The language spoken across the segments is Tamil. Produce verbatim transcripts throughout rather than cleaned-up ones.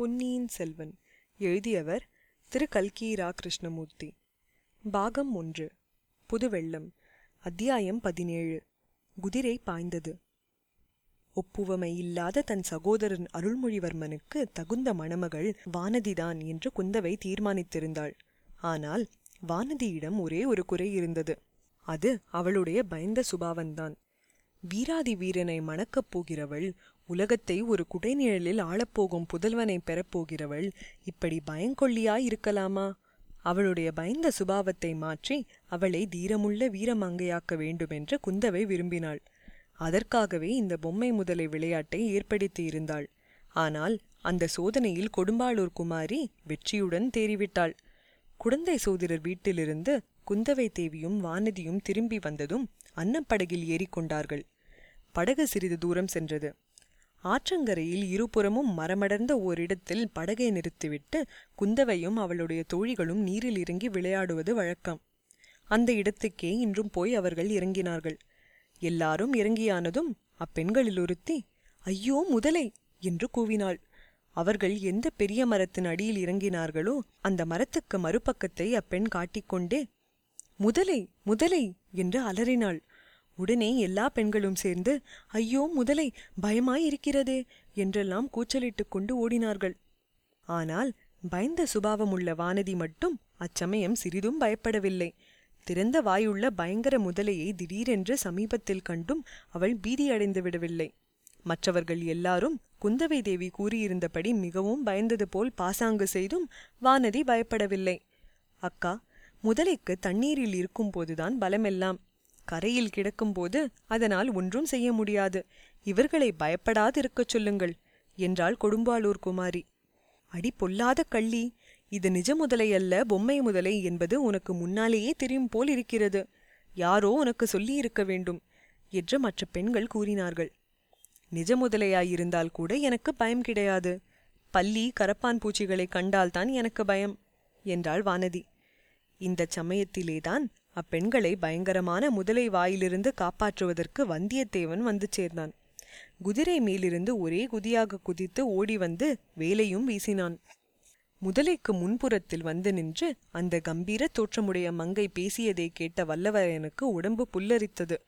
பொன்னியின் செல்வன். எழுதியவர் திரு கல்கி ரா. கிருஷ்ணமூர்த்தி. பாகம் ஒன்று. புதுவெள்ளம். அத்தியாயம் பதினேழு. குதிரை பாய்ந்தது. ஒப்புவமை இல்லாத தன் சகோதரன் அருள்மொழிவர்மனுக்கு தகுந்த மணமகள் வானதிதான் என்று குந்தவை தீர்மானித்திருந்தாள். ஆனால் வானதியிடம் ஒரே ஒரு குறை இருந்தது. அது அவளுடைய பயந்த சுபாவந்தான். வீராதி வீரனை மணக்கப் போகிறவள், உலகத்தை ஒரு குடைநிழலில் ஆளப்போகும் புதல்வனை பெறப்போகிறவள் இப்படி பயங்கொள்ளியாய் இருக்கலாமா? அவளுடைய பயந்த சுபாவத்தை மாற்றி அவளை தீரமுள்ள வீரமங்கையாக்க வேண்டுமென்று குந்தவை விரும்பினாள். அதற்காகவே இந்த பொம்மை முதலை விளையாட்டை ஏற்படுத்தி இருந்தாள். ஆனால் அந்த சோதனையில் கொடும்பாளூர் குமாரி வெற்றியுடன் தேறிவிட்டாள். குடந்தை சோதரர் வீட்டிலிருந்து குந்தவை தேவியும் வானதியும் திரும்பி வந்ததும் அன்னப்படகில் ஏறிக்கொண்டார்கள். படகு சிறிது தூரம் சென்றது. ஆற்றங்கரையில் இருபுறமும் மரமடர்ந்த ஓரிடத்தில் படகை நிறுத்திவிட்டு குந்தவையும் அவளுடைய தோழிகளும் நீரில் இறங்கி விளையாடுவது வழக்கம். அந்த இடத்துக்கே இன்றும் போய் அவர்கள் இறங்கினார்கள். எல்லாரும் இறங்கியானதும் அப்பெண்களில் ஒருத்தி ஐயோ முதலை என்று கூவினாள். அவர்கள் எந்த பெரிய மரத்தின் அடியில் இறங்கினார்களோ அந்த மரத்துக்கு மறுபக்கத்தை அப்பெண் காட்டிக்கொண்டே முதலை முதலை என்று அலறினாள். உடனே எல்லா பெண்களும் சேர்ந்து ஐயோ முதலை பயமாயிருக்கிறதே என்றெல்லாம் கூச்சலிட்டு கொண்டு ஓடினார்கள். ஆனால் பயந்த சுபாவமுள்ள வானதி மட்டும் அச்சமயம் சிறிதும் பயப்படவில்லை. திறந்த வாயுள்ள பயங்கர முதலையை திடீரென்று சமீபத்தில் கண்டும் அவள் பீதியடைந்து விடவில்லை. மற்றவர்கள் எல்லாரும் குந்தவை தேவி கூறியிருந்தபடி மிகவும் பயந்தது போல் பாசாங்கு செய்தும் வானதி பயப்படவில்லை. அக்கா, முதலைக்கு தண்ணீரில் இருக்கும் போதுதான் பலமெல்லாம். கரையில் கிடக்கும்போது அதனால் ஒன்றும் செய்ய முடியாது. இவர்களை பயப்படாது இருக்கச் சொல்லுங்கள் என்றாள் கொடும்பாளூர் குமாரி. அடி பொல்லாத கள்ளி, இது நிஜ முதலை அல்ல, பொம்மை முதலை என்பது உனக்கு முன்னாலேயே தெரியும் போல் இருக்கிறது. யாரோ உனக்கு சொல்லி இருக்க வேண்டும் என்று மற்ற பெண்கள் கூறினார்கள். நிஜ முதலையாயிருந்தால் கூட எனக்கு பயம் கிடையாது. பல்லி கரப்பான் பூச்சிகளை கண்டால்தான் எனக்கு பயம் என்றாள் வானதி. இந்த சமயத்திலேதான் அப்பெண்களை பயங்கரமான முதலை வாயிலிருந்து காப்பாற்றுவதற்கு வந்தியத்தேவன் வந்து சேர்ந்தான். குதிரை மேலிருந்து ஒரே குதியாக குதித்து ஓடி வந்து வேலையும் வீசினான். முதலைக்கு முன்புறத்தில் வந்து நின்று அந்த கம்பீர தோற்றமுடைய மங்கை பேசியதை கேட்ட வல்லவரையனுக்கு உடம்பு புல்லரித்தது.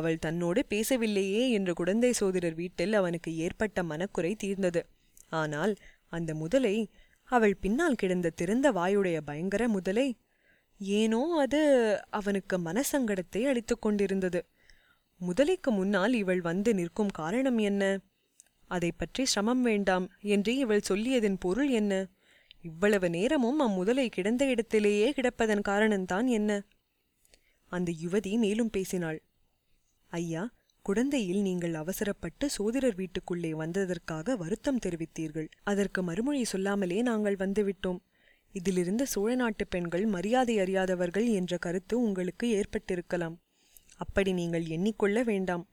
அவள் தன்னோடு பேசவில்லையே என்று குடந்தை சோதரர் வீட்டில் அவனுக்கு ஏற்பட்ட மனக்குறை தீர்ந்தது. ஆனால் அந்த முதலை, அவள் பின்னால் கிடந்த திறந்த வாயுடைய பயங்கர முதலை, ஏனோ அது அவனுக்கு மனசங்கடத்தை அளித்து கொண்டிருந்தது. முதலைக்கு முன்னால் இவள் வந்து நிற்கும் காரணம் என்ன? அதை பற்றி சிரமம் வேண்டாம் என்று இவள் சொல்லியதன் பொருள் என்ன? இவ்வளவு நேரமும் அம்முதலை கிடந்த இடத்திலேயே கிடப்பதன் காரணம்தான் என்ன? அந்த யுவதி மேலும் பேசினாள். ஐயா, குடந்தையில் நீங்கள் அவசரப்பட்டு சோதிடர் வீட்டுக்குள்ளே வந்ததற்காக வருத்தம் தெரிவித்தீர்கள். அதற்கு மறுமொழி சொல்லாமலே நாங்கள் வந்துவிட்டோம். இதிலிருந்து சோழ நாட்டு பெண்கள் மரியாதை அறியாதவர்கள் என்ற கருத்து உங்களுக்கு ஏற்பட்டிருக்கலாம். அப்படி நீங்கள் எண்ணிக்கொள்ள வேண்டாம்.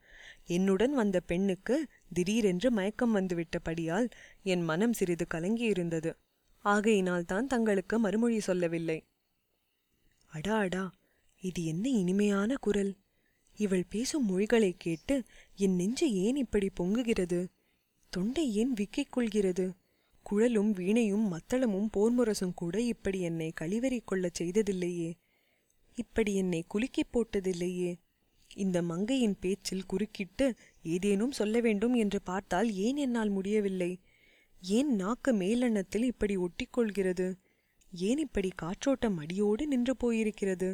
என்னுடன் வந்த பெண்ணுக்கு திடீரென்று மயக்கம் வந்துவிட்டபடியால் என் மனம் சிறிது கலங்கியிருந்தது. ஆகையினால் தான் தங்களுக்கு மறுமொழி சொல்லவில்லை. அடா அடா, இது என்ன இனிமையான குரல்! இவள் பேசும் மொழிகளை கேட்டு என் நெஞ்சு ஏன் இப்படி பொங்குகிறது? தொண்டை ஏன் விக்கிக் கொள்கிறது? குழலும் வீணையும் மத்தளமும் போர்முரசும் கூட இப்படி என்னை கழிவறி கொள்ள செய்ததில்லையே. இப்படி என்னை குலுக்கி போட்டதில்லையே. இந்த மங்கையின் பேச்சில் குறுக்கிட்டு ஏதேனும் சொல்ல வேண்டும் என்று பார்த்தால் ஏன் என்னால் முடியவில்லை? ஏன் நாக்கு மேலெண்ணத்தில் இப்படி ஒட்டிக்கொள்கிறது? ஏன் இப்படி காற்றோட்டம் அடியோடு நின்று போயிருக்கிறது?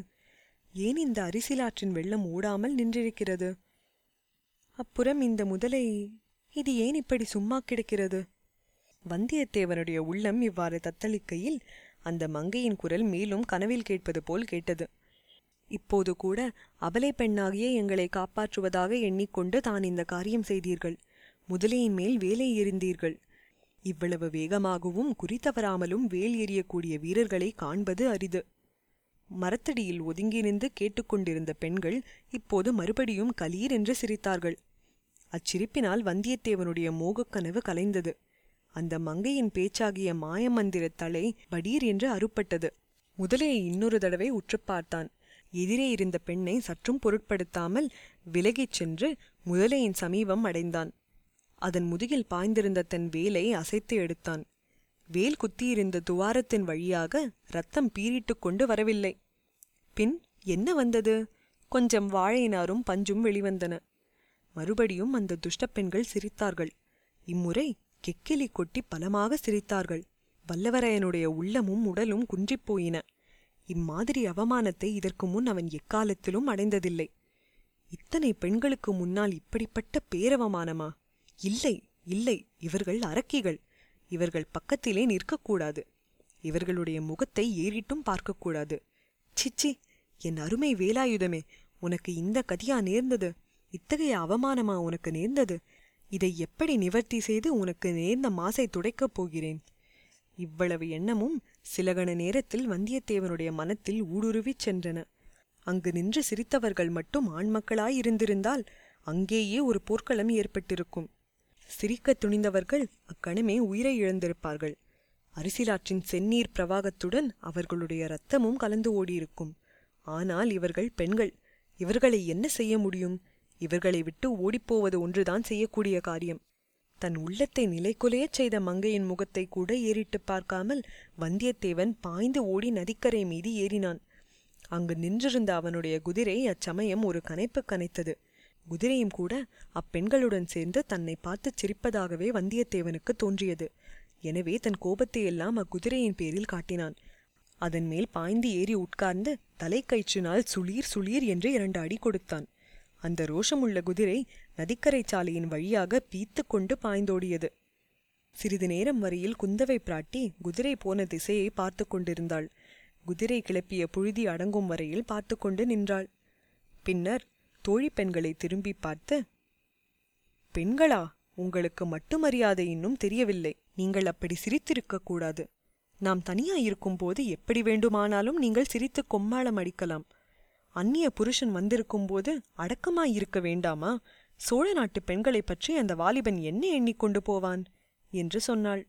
ஏன் இந்த அரிசிலாற்றின் வெள்ளம் ஓடாமல் நின்றிருக்கிறது? அப்புறம் இந்த முதலை, இது ஏன் இப்படி சும்மா கிடக்கிறது? வந்தியத்தேவனுடைய உள்ளம் இவ்வாறு தத்தளிக்கையில் அந்த மங்கையின் குரல் மேலும் கனவில் கேட்பது போல் கேட்டது. இப்போது கூட அபலை பெண்ணாகிய எங்களை காப்பாற்றுவதாக எண்ணிக்கொண்டு தான் இந்த காரியம் செய்தீர்கள். முதலையின் மேல் வேலை எறிந்தீர்கள். இவ்வளவு வேகமாகவும் குறி தவறாமலும் வேல் எறியக்கூடிய வீரர்களை காண்பது அரிது. மரத்தடியில் ஒதுங்கியிருந்து கேட்டுக்கொண்டிருந்த பெண்கள் இப்போது மறுபடியும் கலீர் என்று சிரித்தார்கள். அச்சிரிப்பினால் வந்தியத்தேவனுடைய மோகக்கனவு கலைந்தது. அந்த மங்கையின் பேச்சாகிய மாயமந்திர தலை படீர் என்று அறுபட்டது. முதலையை இன்னொரு தடவை உற்று பார்த்தான். எதிரே இருந்த பெண்ணை சற்றும் பொருட்படுத்தாமல் விலகிச் சென்று முதலையின் சமீபம் அடைந்தான். அதன் முதுகில் பாய்ந்திருந்த தன் வேலை அசைத்து எடுத்தான். வேல் குத்தியிருந்த துவாரத்தின் வழியாக ரத்தம் பீறிட்டு கொண்டு வரவில்லை. பின் என்ன வந்தது? கொஞ்சம் வாழையினாரும் பஞ்சும் வெளிவந்தன. மறுபடியும் அந்த துஷ்ட பெண்கள் சிரித்தார்கள். இம்முறை கெக்கிலி கொட்டி பலமாக சிரித்தார்கள். வல்லவரையனுடைய உள்ளமும் உடலும் குன்றிப்போயின. இம்மாதிரி அவமானத்தை இதற்கு முன் அவன் எக்காலத்திலும் அடைந்ததில்லை. இத்தனை பெண்களுக்கு முன்னால் இப்படிப்பட்ட பேரவமானமா? இல்லை இல்லை, இவர்கள் அரக்கிகள். இவர்கள் பக்கத்திலே நிற்கக்கூடாது. இவர்களுடைய முகத்தை ஏறிட்டும் பார்க்கக்கூடாது. சிச்சி, என் அருமை வேலாயுதமே, உனக்கு இந்த கதியா நேர்ந்தது? இத்தகைய அவமானமா உனக்கு நேர்ந்தது? இதை எப்படி நிவர்த்தி செய்து உனக்கு நேர்ந்த மாசை துடைக்கப் போகிறேன். இவ்வளவு எண்ணமும் சிலகண நேரத்தில் வந்தியத்தேவனுடைய மனத்தில் ஊடுருவிச் சென்றன. அங்கு நின்று சிரித்தவர்கள் மட்டும் ஆண்மக்களாய் இருந்திருந்தால் அங்கேயே ஒரு போர்க்களம் ஏற்பட்டிருக்கும். சிரிக்க துணிந்தவர்கள் அக்கணமே உயிரை இழந்திருப்பார்கள். அரிசிலாற்றின் செந்நீர் பிரவாகத்துடன் அவர்களுடைய இரத்தமும் கலந்து ஓடியிருக்கும். ஆனால் இவர்கள் பெண்கள். இவர்களை என்ன செய்ய முடியும்? இவர்களை விட்டு ஓடிப்போவது ஒன்றுதான் செய்யக்கூடிய காரியம். தன் உள்ளத்தை நிலைக்குலைய செய்த மங்கையின் முகத்தை கூட ஏறிட்டு பார்க்காமல் வந்தியத்தேவன் பாய்ந்து ஓடி நதிக்கரை மீது ஏறினான். அங்கு நின்றிருந்த அவனுடைய குதிரை அச்சமயம் ஒரு கனைப்பு கனைத்தது. குதிரையும் கூட அப்பெண்களுடன் சேர்ந்து தன்னை பார்த்து சிரிப்பதாகவே வந்தியத்தேவனுக்கு தோன்றியது. எனவே தன் கோபத்தை எல்லாம் அக்குதிரையின் பேரில் காட்டினான். அதன் மேல் பாய்ந்து ஏறி உட்கார்ந்து தலைக்கயிற்றினால் சுளீர் சுளீர் என்று இரண்டு அடி கொடுத்தான். அந்த ரோஷமுள்ள குதிரை நதிக்கரை சாலையின் வழியாக பீத்து கொண்டு பாய்ந்தோடியது. சிறிது நேரம் வரையில் குந்தவை பிராட்டி குதிரை போன திசையை பார்த்து கொண்டிருந்தாள். குதிரை கிளப்பிய புழுதி அடங்கும் வரையில் பார்த்து கொண்டு நின்றாள். பின்னர் தோழி பெண்களை திரும்பி பார்த்து, பெண்களா, உங்களுக்கு மட்டும் மரியாதை இன்னும் தெரியவில்லை. நீங்கள் அப்படி சிரித்திருக்க கூடாது. நாம் தனியாயிருக்கும் போது எப்படி வேண்டுமானாலும் நீங்கள் சிரித்து கொம்மாளம் அடிக்கலாம். அந்நிய புருஷன் வந்திருக்கும் போது அடக்கமாயிருக்க வேண்டாமா? சோழ நாட்டு பெண்களை பற்றி அந்த வாலிபன் என்ன எண்ணிக்கொண்டு போவான் என்று சொன்னாள்.